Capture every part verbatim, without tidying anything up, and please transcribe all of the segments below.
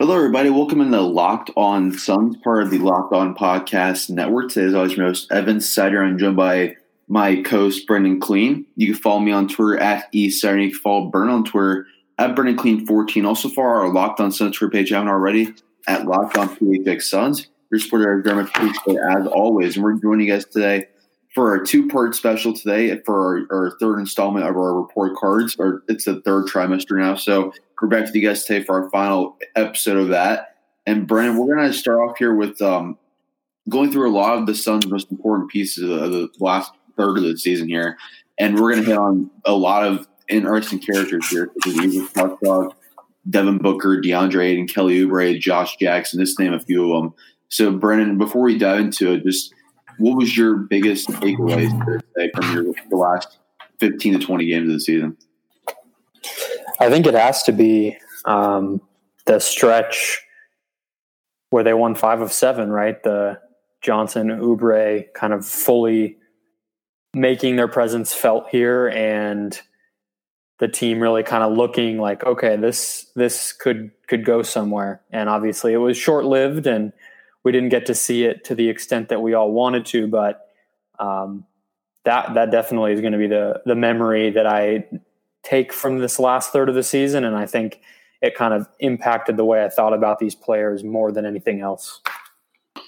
Hello, everybody. Welcome in the Locked On Suns, part of the Locked On Podcast Network. Today, as always, your host, Evan Satter. I'm joined by my co-host, Brendan Clean. You can follow me on Twitter at E Satter. You can follow Bern on Twitter at Brendan Clean fourteen. Also, follow our Locked On Suns Twitter page if you haven't already at Locked On P H X Suns. Your supporter, Dermot Pritchard, as always. And we're joining you guys today for our two-part special today for our, our third installment of our report cards. Or it's the third trimester now, so we're back to you guys today for our final episode of that. And, Brendan, we're going to start off here with um, going through a lot of the Suns' most important pieces of the, of the last third of the season here. And we're going to hit on a lot of interesting characters here, such as Igor Koshkov, Devin Booker, DeAndre Ayton, Kelly Oubre, Josh Jackson, just to name a few of them. So, Brendan, before we dive into it, just – what was your biggest takeaway today from your, the last fifteen to twenty games of the season? I think it has to be um, the stretch where they won five of seven, right? The Johnson, Oubre kind of fully making their presence felt here, and the team really kind of looking like, okay, this this could could go somewhere. And obviously it was short-lived, and we didn't get to see it to the extent that we all wanted to, but um, that that definitely is going to be the the memory that I take from this last third of the season, and I think it kind of impacted the way I thought about these players more than anything else.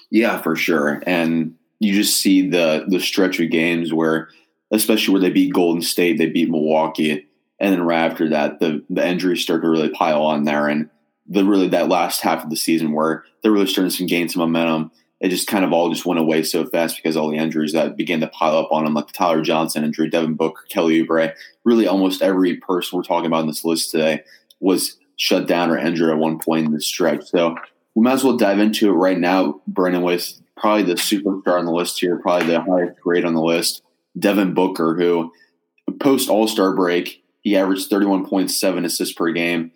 Yeah, for sure. And you just see the the stretch of games where, especially where they beat Golden State, they beat Milwaukee, and then right after that, the the injuries start to really pile on there, and the really that last half of the season where they're really starting to gain some momentum, it just kind of all just went away so fast because all the injuries that began to pile up on them, like the Tyler Johnson injury, Devin Booker, Kelly Oubre, really almost every person we're talking about in this list today was shut down or injured at one point in the stretch. So we might as well dive into it right now, Brendan, with probably the superstar on the list here, probably the highest grade on the list, Devin Booker, who post All-Star break, he averaged thirty-one point seven assists per game.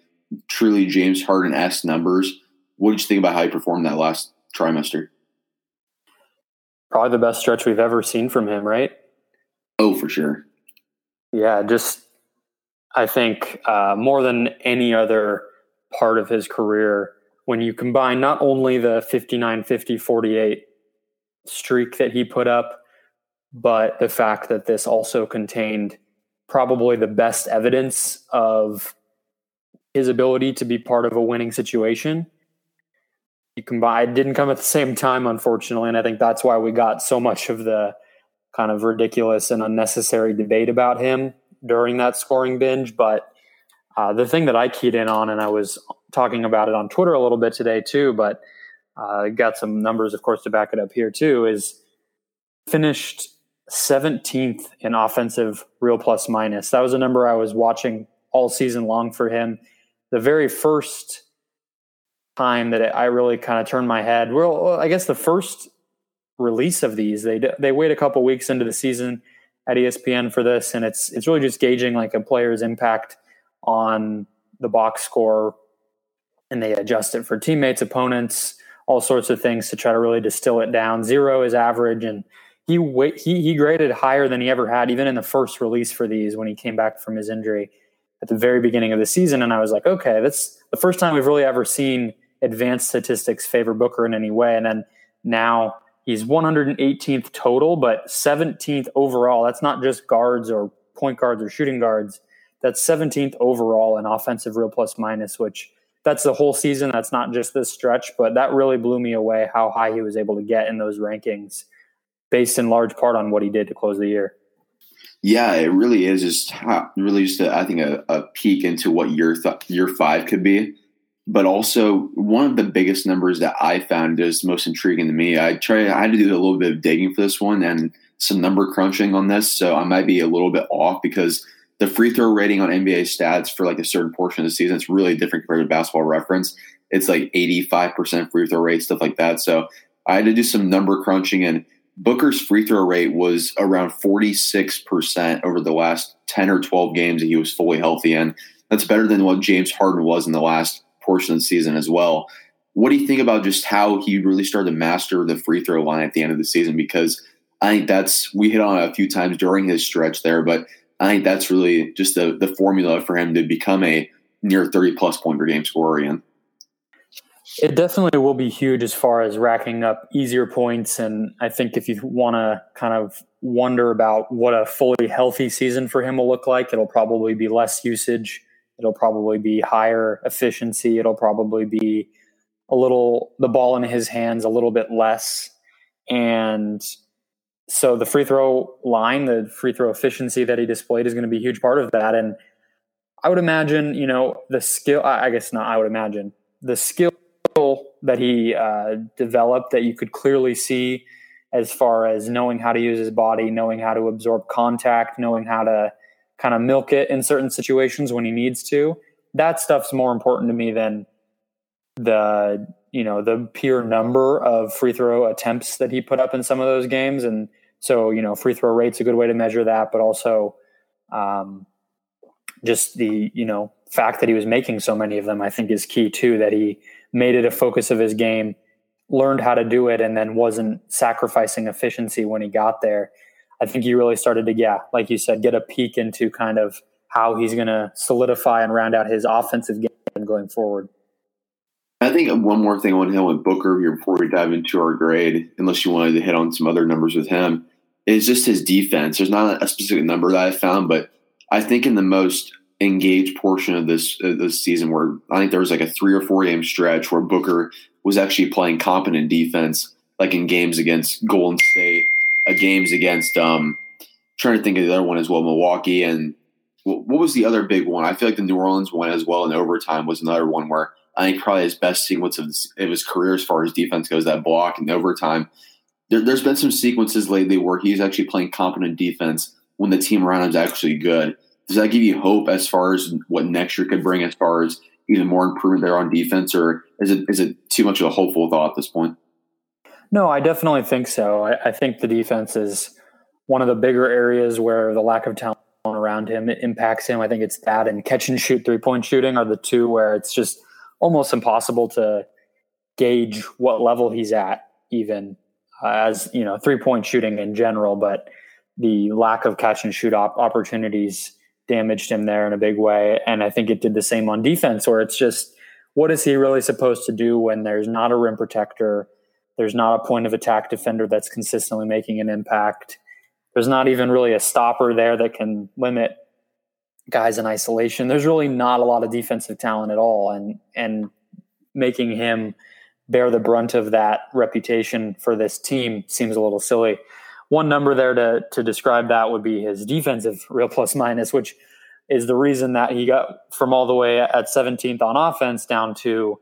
Truly James Harden-esque numbers. What did you think about how he performed that last trimester? Probably the best stretch we've ever seen from him, right? Oh, for sure. Yeah, just I think uh, more than any other part of his career, when you combine not only the fifty-nine fifty forty-eight streak that he put up, but the fact that this also contained probably the best evidence of his ability to be part of a winning situation. You combine, it didn't come at the same time, unfortunately, and I think that's why we got so much of the kind of ridiculous and unnecessary debate about him during that scoring binge. But uh, the thing that I keyed in on, and I was talking about it on Twitter a little bit today too, but I uh, got some numbers, of course, to back it up here too, is finished seventeenth in offensive real plus minus. That was a number I was watching all season long for him. The very first time that I really kind of turned my head, well, I guess the first release of these, they they wait a couple weeks into the season at E S P N for this, and it's it's really just gauging like a player's impact on the box score, and they adjust it for teammates, opponents, all sorts of things to try to really distill it down. Zero is average, and he he he graded higher than he ever had, even in the first release for these when he came back from his injury at the very beginning of the season. And I was like, okay, that's the first time we've really ever seen advanced statistics favor Booker in any way. And then now he's one hundred eighteenth total, but seventeenth overall. That's not just guards or point guards or shooting guards. That's seventeenth overall in offensive real plus minus, which that's the whole season. That's not just this stretch, but that really blew me away how high he was able to get in those rankings based in large part on what he did to close the year. Yeah, it really is just really just a, I think a, a peek into what year th- year five could be, but also one of the biggest numbers that I found is most intriguing to me. I try I had to do a little bit of digging for this one and some number crunching on this, so I might be a little bit off because the free throw rating on N B A stats for like a certain portion of the season, it's really different compared to Basketball Reference. It's like eighty-five percent free throw rate, stuff like that. So I had to do some number crunching, and Booker's free throw rate was around forty-six percent over the last ten or twelve games that he was fully healthy in. That's better than what James Harden was in the last portion of the season as well. What do you think about just how he really started to master the free throw line at the end of the season? Because I think that's, we hit on it a few times during his stretch there, but I think that's really just the, the formula for him to become a near thirty plus point per game scorer again. It definitely will be huge as far as racking up easier points. And I think if you want to kind of wonder about what a fully healthy season for him will look like, it'll probably be less usage. It'll probably be higher efficiency. It'll probably be a little, the ball in his hands a little bit less. And so the free throw line, the free throw efficiency that he displayed is going to be a huge part of that. And I would imagine, you know, the skill, I guess not, I would imagine the skill that he uh, developed that you could clearly see as far as knowing how to use his body, knowing how to absorb contact, knowing how to kind of milk it in certain situations when he needs to. That stuff's more important to me than the, you know, the pure number of free throw attempts that he put up in some of those games. And so, you know, free throw rate's a good way to measure that, but also um, just the, you know, fact that he was making so many of them, I think is key too, that he made it a focus of his game, learned how to do it, and then wasn't sacrificing efficiency when he got there. I think he really started to, yeah, like you said, get a peek into kind of how he's going to solidify and round out his offensive game going forward. I think one more thing I want to hit with Booker here before we dive into our grade, unless you wanted to hit on some other numbers with him, is just his defense. There's not a specific number that I found, but I think in the most engaged portion of this of this season, where I think there was like a three or four game stretch where Booker was actually playing competent defense, like in games against Golden State, uh, games against um, trying to think of the other one as well, Milwaukee, and what, what was the other big one? I feel like the New Orleans one as well in overtime was another one where I think probably his best sequence of, this, of his career as far as defense goes, that block in overtime. There, there's been some sequences lately where he's actually playing competent defense when the team around him is actually good. Does that give you hope as far as what next year could bring as far as even more improvement there on defense, or is it is it too much of a hopeful thought at this point? No, I definitely think so. I, I think the defense is one of the bigger areas where the lack of talent around him impacts him. I think it's that and catch and shoot three-point shooting are the two where it's just – almost impossible to gauge what level he's at, even uh, as, you know, three-point shooting in general, but the lack of catch and shoot op- opportunities damaged him there in a big way. And I think it did the same on defense, where it's just, what is he really supposed to do when there's not a rim protector? There's not a point of attack defender that's consistently making an impact. There's not even really a stopper there that can limit guys in isolation. There's really not a lot of defensive talent at all, and and making him bear the brunt of that reputation for this team seems a little silly. One number there to to describe that would be his defensive real plus minus, which is the reason that he got from all the way at seventeenth on offense down to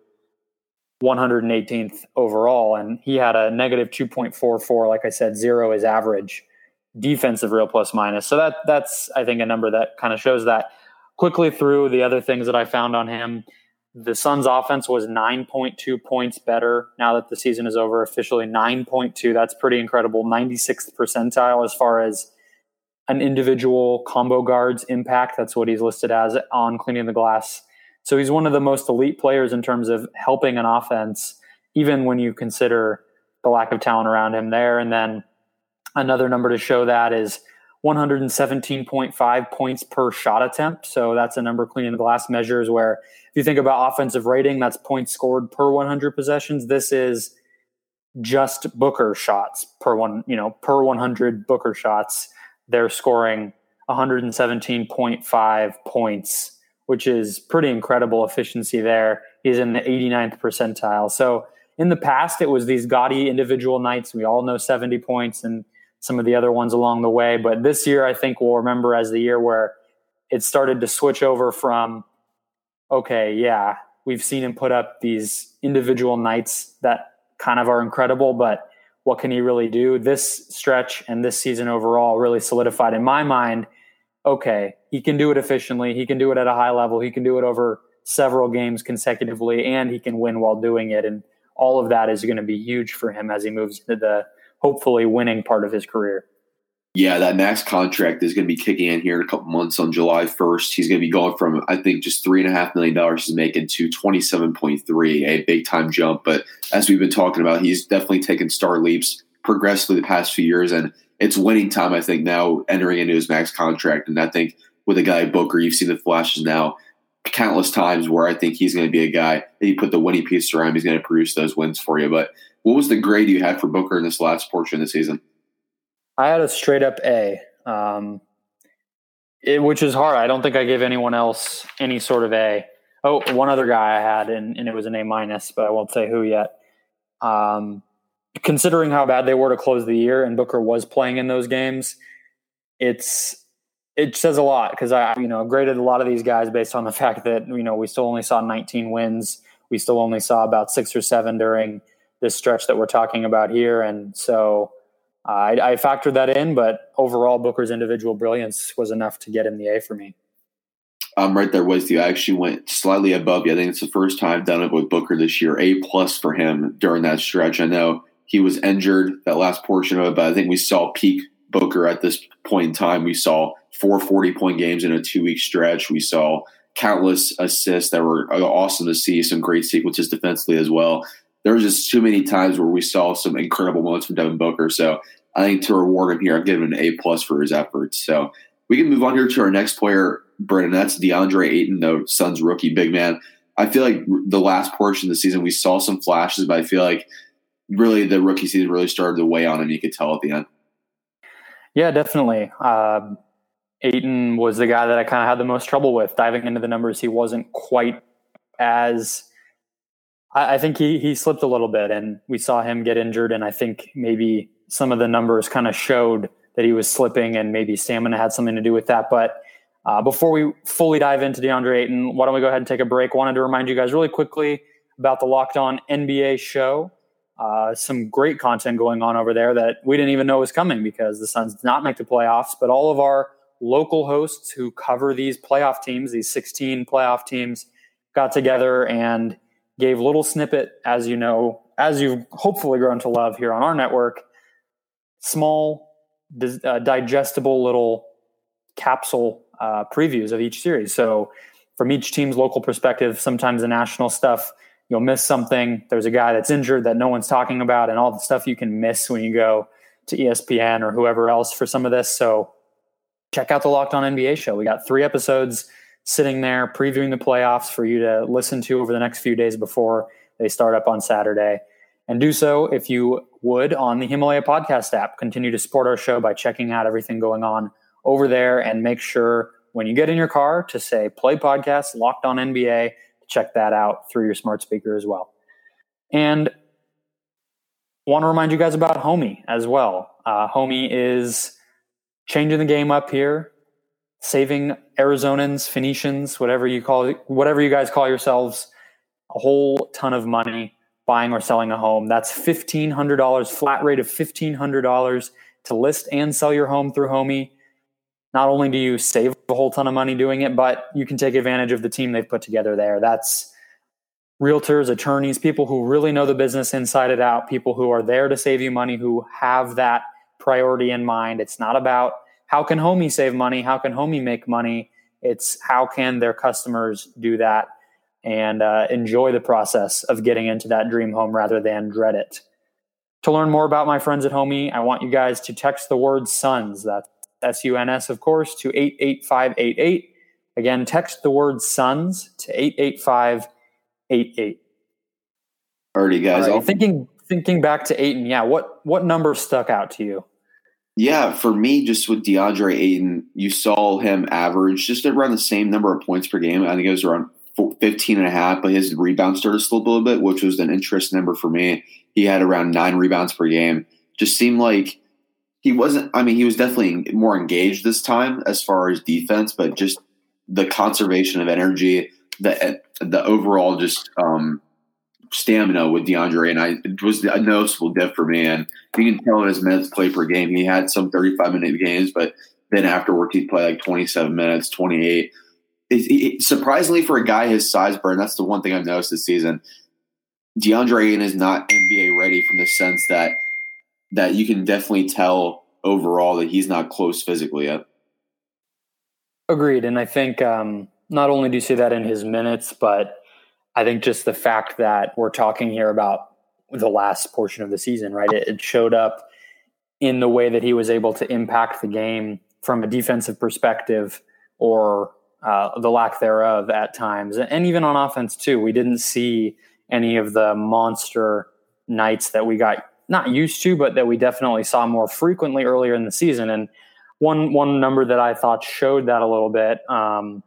one hundred eighteenth overall, and he had a negative two point four four. Like I said, zero is average defensive real plus minus. So that that's, I think, a number that kind of shows that. Quickly through the other things that I found on him, the Suns offense was nine point two points better now that the season is over officially. Nine point two, that's pretty incredible. ninety-sixth percentile as far as an individual combo guard's impact. That's what he's listed as on Cleaning the Glass. So he's one of the most elite players in terms of helping an offense, even when you consider the lack of talent around him there. And then another number to show that is one hundred seventeen point five points per shot attempt. So that's a number Cleaning the Glass measures where if you think about offensive rating, that's points scored per one hundred possessions. This is just Booker shots per one, you know, per one hundred Booker shots. They're scoring one hundred seventeen point five points, which is pretty incredible efficiency there. He's in the eighty-ninth percentile. So in the past, it was these gaudy individual nights. We all know seventy points and some of the other ones along the way. But this year, I think we'll remember as the year where it started to switch over from, okay, yeah, we've seen him put up these individual nights that kind of are incredible, but what can he really do? This stretch and this season overall really solidified in my mind, okay, he can do it efficiently. He can do it at a high level. He can do it over several games consecutively, and he can win while doing it. And all of that is going to be huge for him as he moves into the hopefully winning part of his career. Yeah, that max contract is going to be kicking in here in a couple months on July first. He's going to be going from, I think, just three point five million dollars he's making to twenty-seven point three, a big-time jump. But as we've been talking about, he's definitely taken star leaps progressively the past few years, and it's winning time, I think, now entering into his max contract. And I think with a guy like Booker, you've seen the flashes now countless times where I think he's going to be a guy that you put the winning piece around him, he's going to produce those wins for you. But what was the grade you had for Booker in this last portion of the season? I had a straight up A, um, it, which is hard. I don't think I gave anyone else any sort of A. Oh, one other guy I had, and, and it was an A minus, but I won't say who yet. Um, considering how bad they were to close the year and Booker was playing in those games, it's it says a lot because I you know graded a lot of these guys based on the fact that you know we still only saw nineteen wins, we still only saw about six or seven during this stretch that we're talking about here, and so uh, I, I factored that in. But overall, Booker's individual brilliance was enough to get him the A for me. I'm right there with you. I actually went slightly above you. I think it's the first time I've done it with Booker this year. A plus for him during that stretch. I know he was injured that last portion of it, but I think we saw peak Booker at this point in time. We saw four forty-point games in a two-week stretch. We saw countless assists that were awesome to see, some great sequences defensively as well. There was just too many times where we saw some incredible moments from Devin Booker. So I think to reward him here, I've given an A plus for his efforts. So we can move on here to our next player, Brendan. That's DeAndre Ayton, the Suns rookie big man. I feel like the last portion of the season, we saw some flashes, but I feel like really the rookie season really started to weigh on him. You could tell at the end. Yeah, definitely. Uh, Ayton was the guy that I kind of had the most trouble with. Diving into the numbers, he wasn't quite as – I think he, he slipped a little bit, and we saw him get injured, and I think maybe some of the numbers kind of showed that he was slipping, and maybe stamina had something to do with that. But uh, before we fully dive into DeAndre Ayton, why don't we go ahead and take a break? Wanted to remind you guys really quickly about the Locked On N B A show. Uh, some great content going on over there that we didn't even know was coming because the Suns did not make the playoffs, but all of our local hosts who cover these playoff teams, these sixteen playoff teams, got together and gave little snippet, as you know, as you've hopefully grown to love here on our network, small, uh, digestible little capsule uh, previews of each series. So from each team's local perspective, sometimes the national stuff, you'll miss something. There's a guy that's injured that no one's talking about, and all the stuff you can miss when you go to E S P N or whoever else for some of this. So check out the Locked On N B A show. We got three episodes sitting there previewing the playoffs for you to listen to over the next few days before they start up on Saturday. And do so, if you would, on the Himalaya podcast app. Continue to support our show by checking out everything going on over there, and make sure when you get in your car to say, play podcast, Locked On N B A. Check that out through your smart speaker as well. And want to remind you guys about Homie as well. Uh, Homie is changing the game up here, saving Arizonans, Phoenicians, whatever you call it, whatever you guys call yourselves, a whole ton of money buying or selling a home. That's fifteen hundred dollars, flat rate of fifteen hundred dollars to list and sell your home through Homie. Not only do you save a whole ton of money doing it, but you can take advantage of the team they've put together there. That's realtors, attorneys, people who really know the business inside and out, people who are there to save you money, who have that priority in mind. It's not about how can Homie save money? How can Homie make money? It's how can their customers do that and uh, enjoy the process of getting into that dream home rather than dread it. To learn more about my friends at Homie, I want you guys to text the word SONS. That's S U N S, of course, to eight eight five eight eight. Again, text the word SONS to eight eight five eight eight. Alrighty, guys. All right. Thinking thinking back to Ayton, yeah, what, what number stuck out to you? Yeah, for me, just with DeAndre Ayton, you saw him average just around the same number of points per game. I think it was around fifteen and a half, but his rebounds started to slip a little bit, which was an interest number for me. He had around nine rebounds per game. Just seemed like He wasn't – I mean, he was definitely more engaged this time as far as defense, but just the conservation of energy, the the overall just um, stamina with DeAndre, and I, it was a noticeable diff for me. And you can tell in his minutes played per game, he had some thirty-five minute games, but then afterwards he'd play like twenty-seven minutes, twenty-eight. It, it, surprisingly for a guy his size, Burn, that's the one thing I've noticed this season. DeAndre Ayton is not N B A ready from the sense that – that you can definitely tell overall that he's not close physically yet. Agreed. And I think um, not only do you see that in his minutes, but I think just the fact that we're talking here about the last portion of the season, right? It, it showed up in the way that he was able to impact the game from a defensive perspective or uh, the lack thereof at times. And even on offense too, we didn't see any of the monster nights that we got not used to, but that we definitely saw more frequently earlier in the season. And one, one number that I thought showed that a little bit um,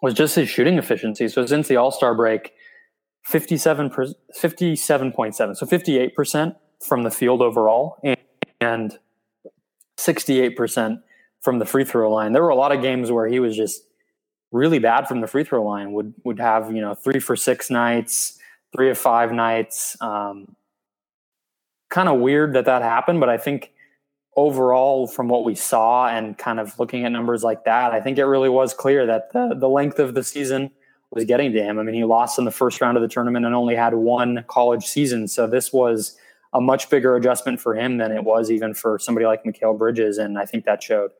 was just his shooting efficiency. So since the All-Star break, fifty-seven, fifty-seven point seven, so fifty-eight percent from the field overall and sixty-eight percent from the free throw line. There were a lot of games where he was just really bad from the free throw line, would, would have, you know, three for six nights, three of five nights. Um, kind of weird that that happened, but I think overall from what we saw and kind of looking at numbers like that, I think it really was clear that the, the length of the season was getting to him. I mean, he lost in the first round of the tournament and only had one college season. So this was a much bigger adjustment for him than it was even for somebody like Mikal Bridges. And I think that showed.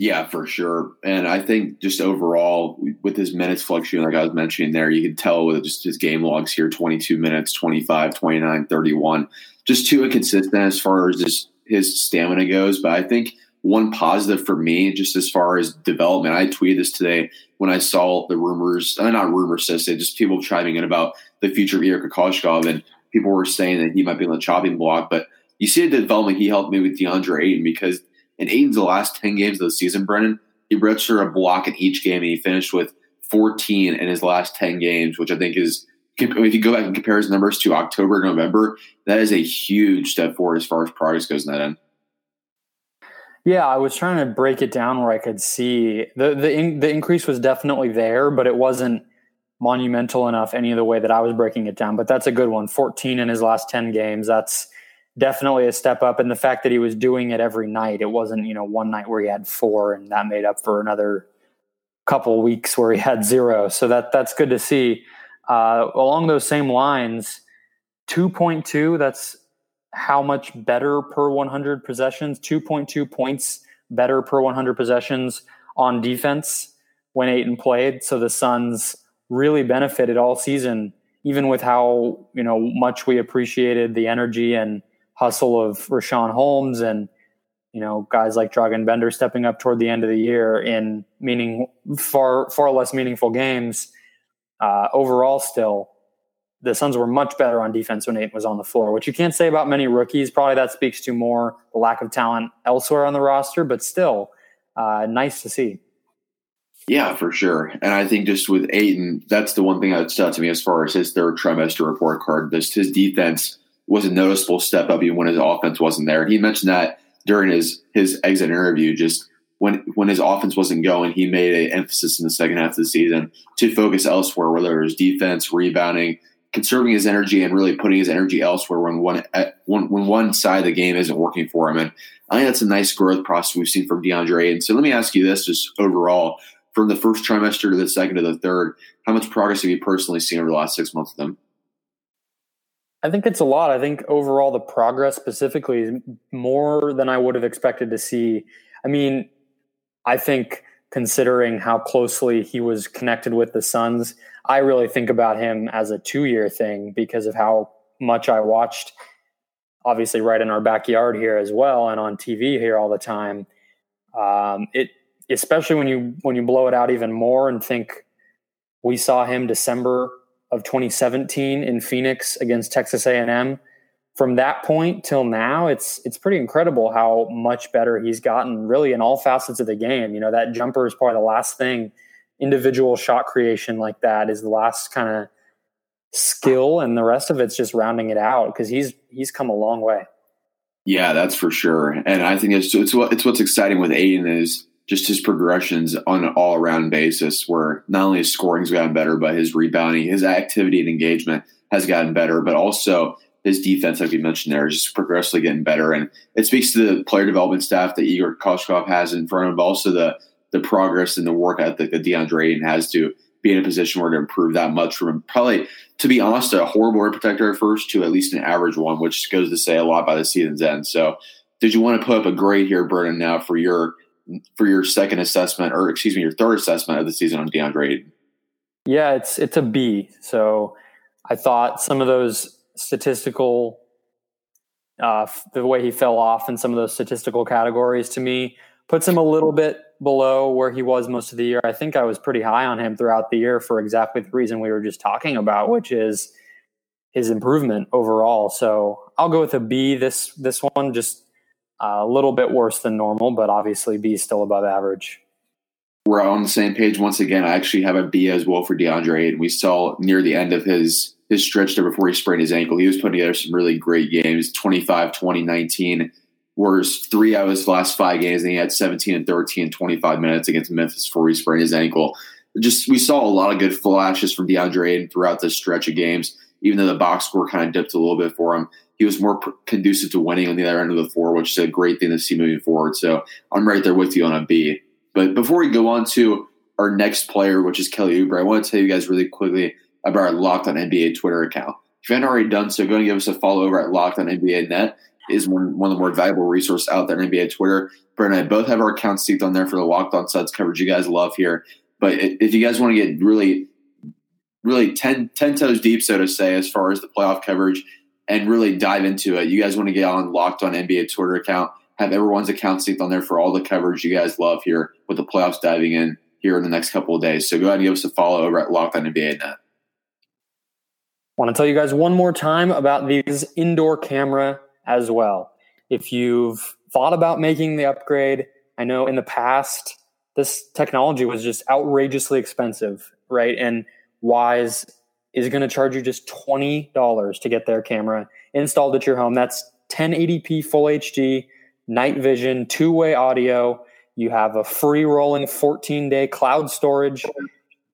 Yeah, for sure. And I think just overall with his minutes fluctuating, like I was mentioning there, you can tell with just his game logs here, twenty-two minutes, twenty-five, twenty-nine, thirty-one, just too inconsistent as far as his, his stamina goes. But I think one positive for me, just as far as development, I tweeted this today when I saw the rumors, not rumors, just people chiming in about the future of Igor Koshkov, and people were saying that he might be on the chopping block. But you see the development he helped me with DeAndre Ayton, because in Ayton's the last ten games of the season, Brendan, he registered a block in each game, and he finished with fourteen in his last ten games, which I think is, if you go back and compare his numbers to October, November, that is a huge step forward as far as progress goes in that end. Yeah, I was trying to break it down where I could see the the, in, the increase was definitely there, but it wasn't monumental enough any of the way that I was breaking it down. But that's a good one. fourteen in his last ten games. That's definitely a step up. And the fact that he was doing it every night, it wasn't, you know, one night where he had four and that made up for another couple weeks where he had zero. So that that's good to see. Uh, along those same lines, two point two, that's how much better per one hundred possessions, two point two points better per one hundred possessions on defense when Ayton played. So the Suns really benefited all season, even with how, you know, much we appreciated the energy and hustle of Rashawn Holmes and, you know, guys like Dragan Bender stepping up toward the end of the year in meaning far, far less meaningful games. Uh, overall still, the Suns were much better on defense when Ayton was on the floor, which you can't say about many rookies. Probably that speaks to more the lack of talent elsewhere on the roster, but still uh, nice to see. Yeah, for sure. And I think just with Ayton, that's the one thing that stood out to me as far as his third trimester report card. This, his defense was a noticeable step up even when his offense wasn't there. And he mentioned that during his, his exit interview, just when when his offense wasn't going, he made an emphasis in the second half of the season to focus elsewhere, whether it was defense, rebounding, conserving his energy, and really putting his energy elsewhere when one when, when one side of the game isn't working for him. And I think that's a nice growth process we've seen from DeAndre Ayton. So let me ask you this, just overall, from the first trimester to the second to the third, how much progress have you personally seen over the last six months with them? I think it's a lot. I think overall the progress specifically is more than I would have expected to see. I mean, I think considering how closely he was connected with the Suns, I really think about him as a two-year thing because of how much I watched, obviously right in our backyard here as well and on T V here all the time. Um, it especially when you when you blow it out even more and think we saw him December of twenty seventeen in Phoenix against Texas A and M. From that point till now, it's it's pretty incredible how much better he's gotten really in all facets of the game. You know, that jumper is probably the last thing. Individual shot creation like that is the last kind of skill, and the rest of it's just rounding it out because he's he's come a long way. Yeah, that's for sure. And I think it's it's, what, it's what's exciting with Ayton is just his progressions on an all-around basis where not only his scoring's gotten better, but his rebounding, his activity and engagement has gotten better, but also – his defense, like we mentioned there, is just progressively getting better. And it speaks to the player development staff that Igor Koshkov has in front of him, but also the, the progress and the work ethic that DeAndre Ayton has to be in a position where to improve that much from him. Probably, to be honest, a horrible rim protector at first to at least an average one, which goes to say a lot by the season's end. So did you want to put up a grade here, Brendan, now for your for your second assessment, or excuse me, your third assessment of the season on DeAndre Ayton? Yeah, it's it's a B. So I thought some of those statistical, uh, the way he fell off in some of those statistical categories to me puts him a little bit below where he was most of the year. I think I was pretty high on him throughout the year for exactly the reason we were just talking about, which is his improvement overall. So I'll go with a B this this one, just a little bit worse than normal, but obviously B is still above average. We're on the same page once again. I actually have a B as well for DeAndre Ayton. We saw near the end of his his stretch there before he sprained his ankle, he was putting together some really great games, twenty-five, twenty, nineteen, was three out of his last five games, and he had seventeen and thirteen, twenty-five minutes against Memphis before he sprained his ankle. Just we saw a lot of good flashes from DeAndre Ayton throughout this stretch of games, even though the box score kind of dipped a little bit for him. He was more p- conducive to winning on the other end of the floor, which is a great thing to see moving forward. So I'm right there with you on a B. But before we go on to our next player, which is Kelly Oubre, I want to tell you guys really quickly about our Locked On N B A Twitter account. If you haven't already done so, go and give us a follow over at Locked On N B A Net. Is one, one of the more valuable resources out there on N B A Twitter. Brent and I both have our accounts synced on there for the Locked On Suds coverage you guys love here. But if you guys want to get really, really ten, ten toes deep, so to say, as far as the playoff coverage and really dive into it, you guys want to get on Locked On N B A Twitter account, have everyone's account synced on there for all the coverage you guys love here with the playoffs diving in here in the next couple of days. So go ahead and give us a follow over at Locked On N B A Net. I want to tell you guys one more time about these indoor camera as well. If you've thought about making the upgrade, I know in the past, this technology was just outrageously expensive, right? And Wyze is going to charge you just twenty dollars to get their camera installed at your home. That's ten eighty p full H D, night vision, two-way audio. You have a free rolling fourteen day cloud storage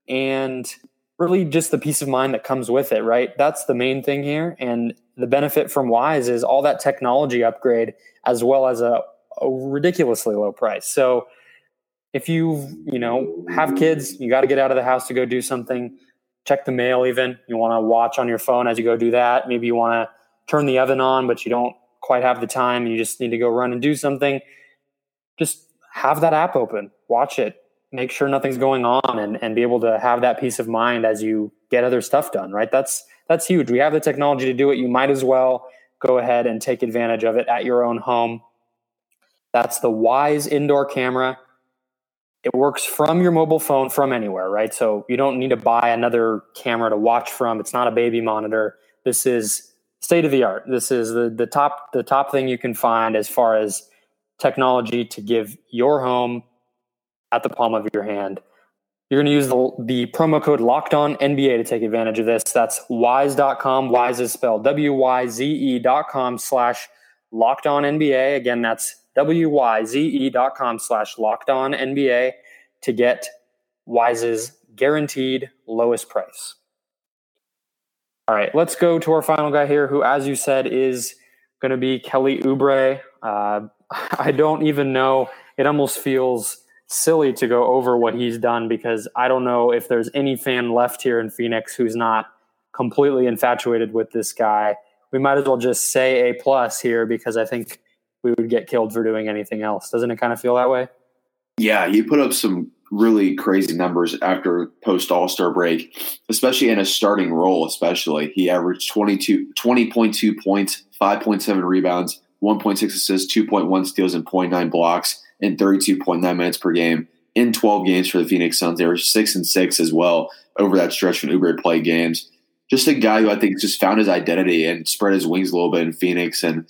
and really just the peace of mind that comes with it, right? That's the main thing here. And the benefit from Wyze is all that technology upgrade as well as a, a ridiculously low price. So if you, you know, have kids, you got to get out of the house to go do something, check the mail even. You want to watch on your phone as you go do that. Maybe you want to turn the oven on, but you don't quite have the time and you just need to go run and do something. Just have that app open, watch it, make sure nothing's going on and, and be able to have that peace of mind as you get other stuff done, right? That's That's huge. We have the technology to do it. You might as well go ahead and take advantage of it at your own home. That's the Wyze indoor camera. It works from your mobile phone from anywhere, right? So you don't need to buy another camera to watch from. It's not a baby monitor. This is state of the art. This is the, the top the top thing you can find as far as technology to give your home at the palm of your hand. You're going to use the, the promo code LOCKEDONNBA to take advantage of this. That's Wyze dot com. Wyze is spelled W Y Z E dot com slash LOCKEDONNBA. Again, that's W Y Z E dot com slash LOCKEDONNBA to get Wyze's guaranteed lowest price. All right, let's go to our final guy here who, as you said, is going to be Kelly Oubre. Uh, I don't even know. It almost feels silly to go over what he's done because I don't know if there's any fan left here in Phoenix who's not completely infatuated with this guy. We might as well just say A plus here because I think we would get killed for doing anything else. Doesn't it kind of feel that way? Yeah, he put up some really crazy numbers after post All-Star break, especially in a starting role. Especially he averaged twenty-two, twenty point two points, five point seven rebounds, one point six assists, two point one steals, and zero point nine blocks in thirty-two point nine minutes per game in twelve games for the Phoenix Suns. They were six and six as well over that stretch when Oubre played games. Just a guy who I think just found his identity and spread his wings a little bit in Phoenix, and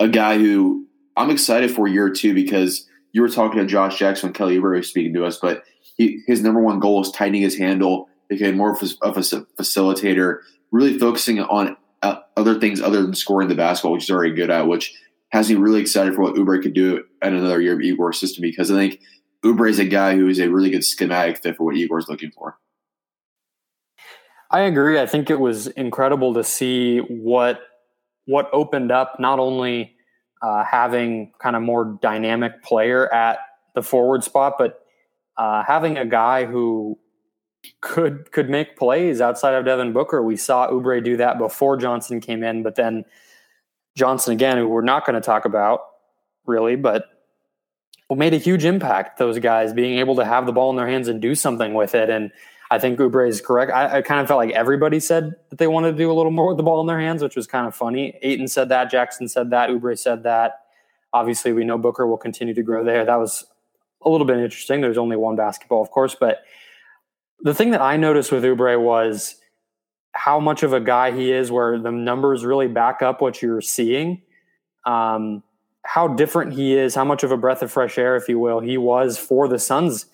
a guy who I'm excited for year two because you were talking to Josh Jackson when Kelly Oubre was speaking to us, but he, his number one goal is tightening his handle, becoming more of a, of a facilitator, really focusing on uh, other things other than scoring the basketball, which he's already good at, which has me really excited for what Oubre could do at another year of Igor's system because I think Oubre is a guy who is a really good schematic fit for what Igor's looking for. I agree. I think it was incredible to see what what opened up, not only uh, having kind of more dynamic player at the forward spot, but uh, having a guy who could could make plays outside of Devin Booker. We saw Oubre do that before Johnson came in, but then Johnson, again, who we're not going to talk about really, but made a huge impact, those guys being able to have the ball in their hands and do something with it. And I think Oubre is correct. I, I kind of felt like everybody said that they wanted to do a little more with the ball in their hands, which was kind of funny. Ayton said that, Jackson said that, Oubre said that. Obviously, we know Booker will continue to grow there. That was a little bit interesting. There's only one basketball, of course, but the thing that I noticed with Oubre was how much of a guy he is, where the numbers really back up what you're seeing, um, how different he is, how much of a breath of fresh air, if you will, he was for the Suns.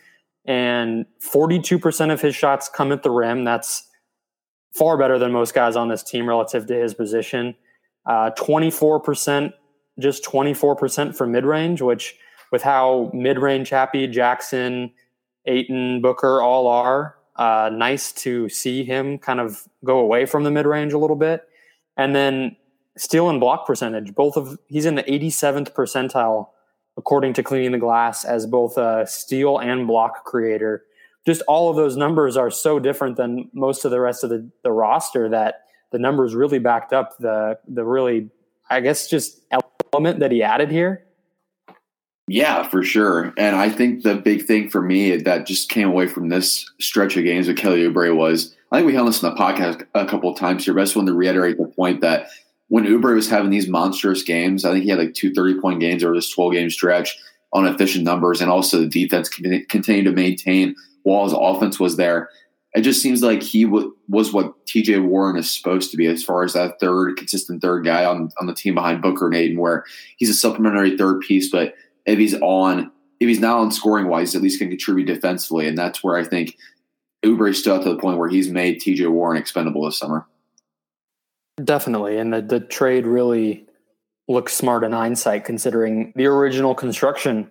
And forty-two percent of his shots come at the rim. That's far better than most guys on this team relative to his position. Uh, twenty-four percent, just twenty-four percent for mid-range, which with how mid-range happy Jackson, Ayton, Booker all are, uh, nice to see him kind of go away from the mid-range a little bit. And then steal and block percentage, both of he's in the eighty-seventh percentile according to Cleaning the Glass as both a steal and block creator. Just all of those numbers are so different than most of the rest of the, the roster that the numbers really backed up the the really, I guess, just element that he added here. Yeah, for sure. And I think the big thing for me that just came away from this stretch of games with Kelly Oubre was, I think we had this on the podcast a couple of times here, but I just wanted to reiterate the point that when Oubre was having these monstrous games, I think he had like two thirty-point games over this twelve-game stretch on efficient numbers, and also the defense continued to maintain while his offense was there. It just seems like he w- was what T J. Warren is supposed to be as far as that third, consistent third guy on, on the team behind Booker and Ayton, where he's a supplementary third piece, but if he's on, if he's not on scoring-wise, at least can contribute defensively, and that's where I think Oubre still at the point where he's made T J. Warren expendable this summer. Definitely, and the, the trade really looks smart in hindsight considering the original construction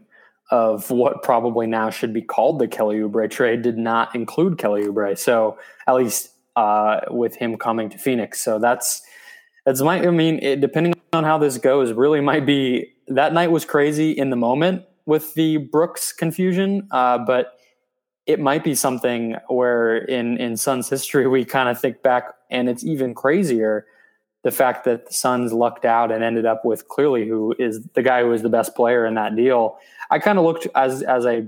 of what probably now should be called the Kelly Oubre trade did not include Kelly Oubre, so at least uh, with him coming to Phoenix. So that's, that's my, I mean, it, depending on how this goes, really might be, that night was crazy in the moment with the Brooks confusion, uh, but it might be something where in, in Suns history we kind of think back, and it's even crazier, the fact that the Suns lucked out and ended up with clearly who is the guy who is the best player in that deal. I kind of looked as, as I,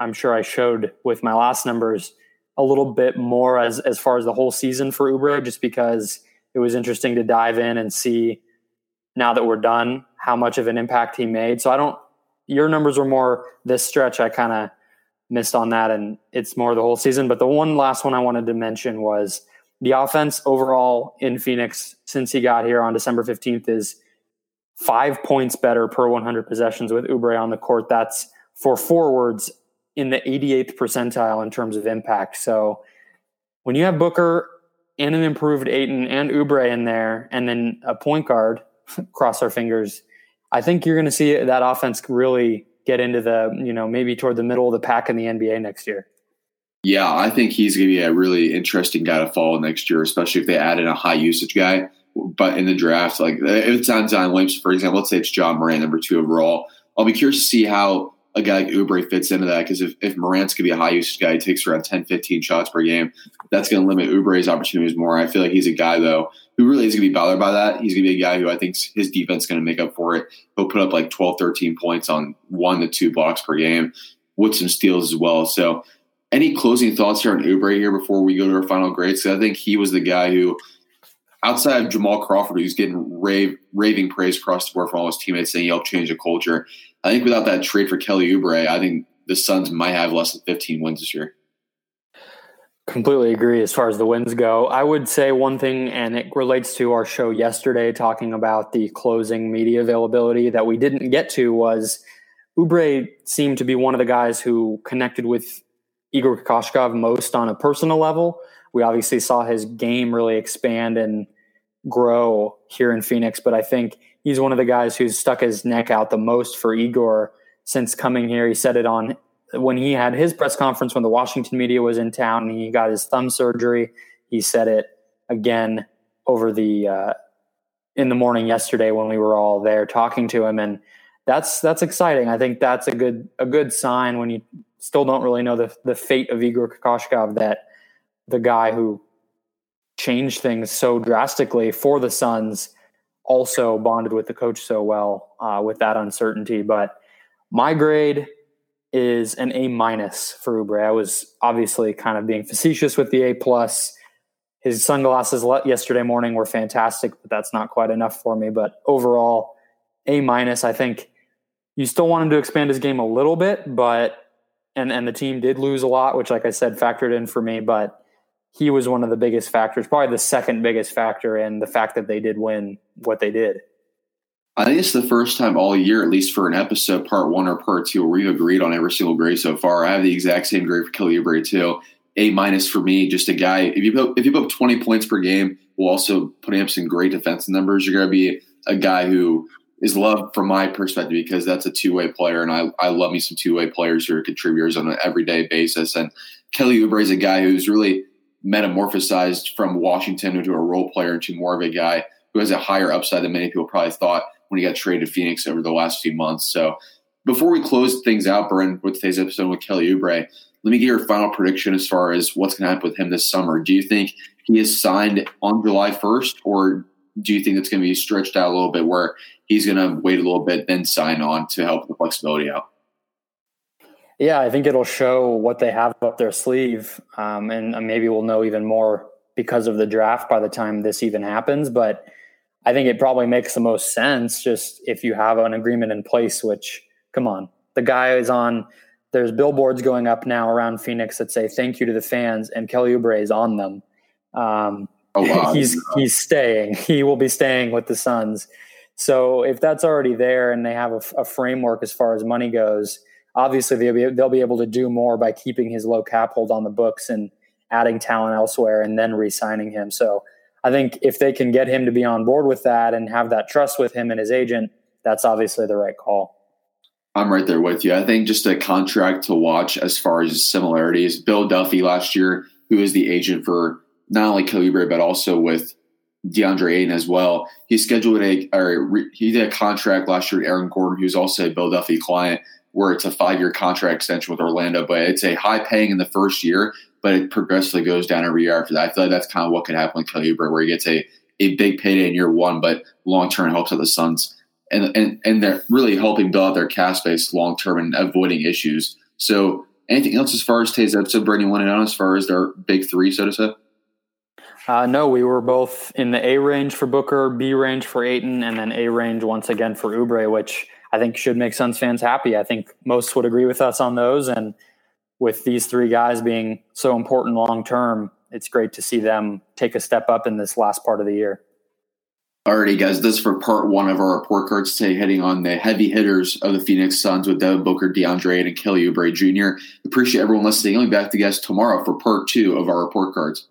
I'm sure I showed with my last numbers a little bit more as, as far as the whole season for Oubre, just because it was interesting to dive in and see now that we're done, how much of an impact he made. So I don't, your numbers were more this stretch. I kind of missed on that, and it's more the whole season. But the one last one I wanted to mention was the offense overall in Phoenix since he got here on December fifteenth is five points better per one hundred possessions with Oubre on the court. That's for forwards in the eighty-eighth percentile in terms of impact. So when you have Booker and an improved Ayton and Oubre in there, and then a point guard, cross our fingers, I think you're going to see that offense really get into the, you know, maybe toward the middle of the pack in the N B A next year. Yeah, I think he's going to be a really interesting guy to follow next year, especially if they add in a high usage guy. But in the draft, like if it's on Zion Williamson, for example, let's say it's Ja Morant, number two overall. I'll be curious to see how a guy like Oubre fits into that, because if, if Morant's going to be a high usage guy, he takes around ten, fifteen shots per game. That's going to limit Oubre's opportunities more. I feel like he's a guy, though, who really is going to be bothered by that. He's going to be a guy who I think his defense is going to make up for it. He'll put up like twelve, thirteen points on one to two blocks per game with some steals as well. So any closing thoughts here on Oubre here before we go to our final grades? Because I think he was the guy who, outside of Jamal Crawford, who's getting rave, raving praise across the board from all his teammates saying he helped change the culture, I think without that trade for Kelly Oubre, I think the Suns might have less than fifteen wins this year. Completely agree as far as the wins go. I would say one thing, and it relates to our show yesterday talking about the closing media availability that we didn't get to, was Oubre seemed to be one of the guys who connected with Igor Koshkov most on a personal level. We obviously saw his game really expand and grow here in Phoenix, but I think he's one of the guys who's stuck his neck out the most for Igor since coming here. He said it on when he had his press conference when the Washington media was in town and he got his thumb surgery. He said it again over the uh, in the morning yesterday when we were all there talking to him, and that's that's exciting. I think that's a good a good sign when you still don't really know the, the fate of Igor Koshkov, that the guy who changed things so drastically for the Suns also bonded with the coach so well uh, with that uncertainty. But my grade is an A minus for Oubre. I was obviously kind of being facetious with the A plus. His sunglasses yesterday morning were fantastic, but that's not quite enough for me. But overall, A minus. I think you still want him to expand his game a little bit, but and and the team did lose a lot, which, like I said, factored in for me, but he was one of the biggest factors, probably the second biggest factor in the fact that they did win what they did. I think it's the first time all year, at least for an episode, part one or part two, where we've agreed on every single grade so far. I have the exact same grade for Kelly Oubre too. A minus for me, just a guy. If you put, if you put up twenty points per game, while also putting up some great defensive numbers, you're going to be a guy who is loved from my perspective because that's a two-way player, and I, I love me some two-way players who are contributors on an everyday basis. And Kelly Oubre is a guy who's really metamorphosized from Washington into a role player into more of a guy who has a higher upside than many people probably thought when he got traded to Phoenix over the last few months. So before we close things out, Bren, with today's episode with Kelly Oubre, let me get your final prediction as far as what's going to happen with him this summer. Do you think he is signed on July first, or do you think it's going to be stretched out a little bit where he's going to wait a little bit, then sign on to help the flexibility out? Yeah, I think it'll show what they have up their sleeve. Um, and maybe we'll know even more because of the draft by the time this even happens. But I think it probably makes the most sense just if you have an agreement in place, which, come on, the guy is on, there's billboards going up now around Phoenix that say thank you to the fans, and Kelly Oubre is on them. Um, oh, wow. he's, he's staying, he will be staying with the Suns. So if that's already there and they have a, a framework as far as money goes, obviously they'll be, they'll be able to do more by keeping his low cap hold on the books and adding talent elsewhere and then re-signing him. So I think if they can get him to be on board with that and have that trust with him and his agent, that's obviously the right call. I'm right there with you. I think just a contract to watch as far as similarities. Bill Duffy last year, who is the agent for not only Kelly Oubre, but also with DeAndre Ayton as well. He scheduled a, or he did a contract last year with Aaron Gordon, who's also a Bill Duffy client, where it's a five-year contract extension with Orlando, but it's a high paying in the first year, but it progressively goes down every year after that. I feel like that's kind of what could happen with Kelly Oubre, where he gets a, a big payday in year one, but long-term helps out the Suns. And, and and they're really helping build out their cap space long-term and avoiding issues. So anything else as far as today's episode, Brady, wanted on as far as their big three, so to say? Uh, no, we were both in the A range for Booker, B range for Ayton, and then A range once again for Oubre, which I think should make Suns fans happy. I think most would agree with us on those, and with these three guys being so important long-term, it's great to see them take a step up in this last part of the year. Alrighty, guys, this is for part one of our report cards today, heading on the heavy hitters of the Phoenix Suns with Devin Booker, DeAndre Ayton, and Kelly Oubre Junior Appreciate everyone listening. I'll be back to you guys tomorrow for part two of our report cards.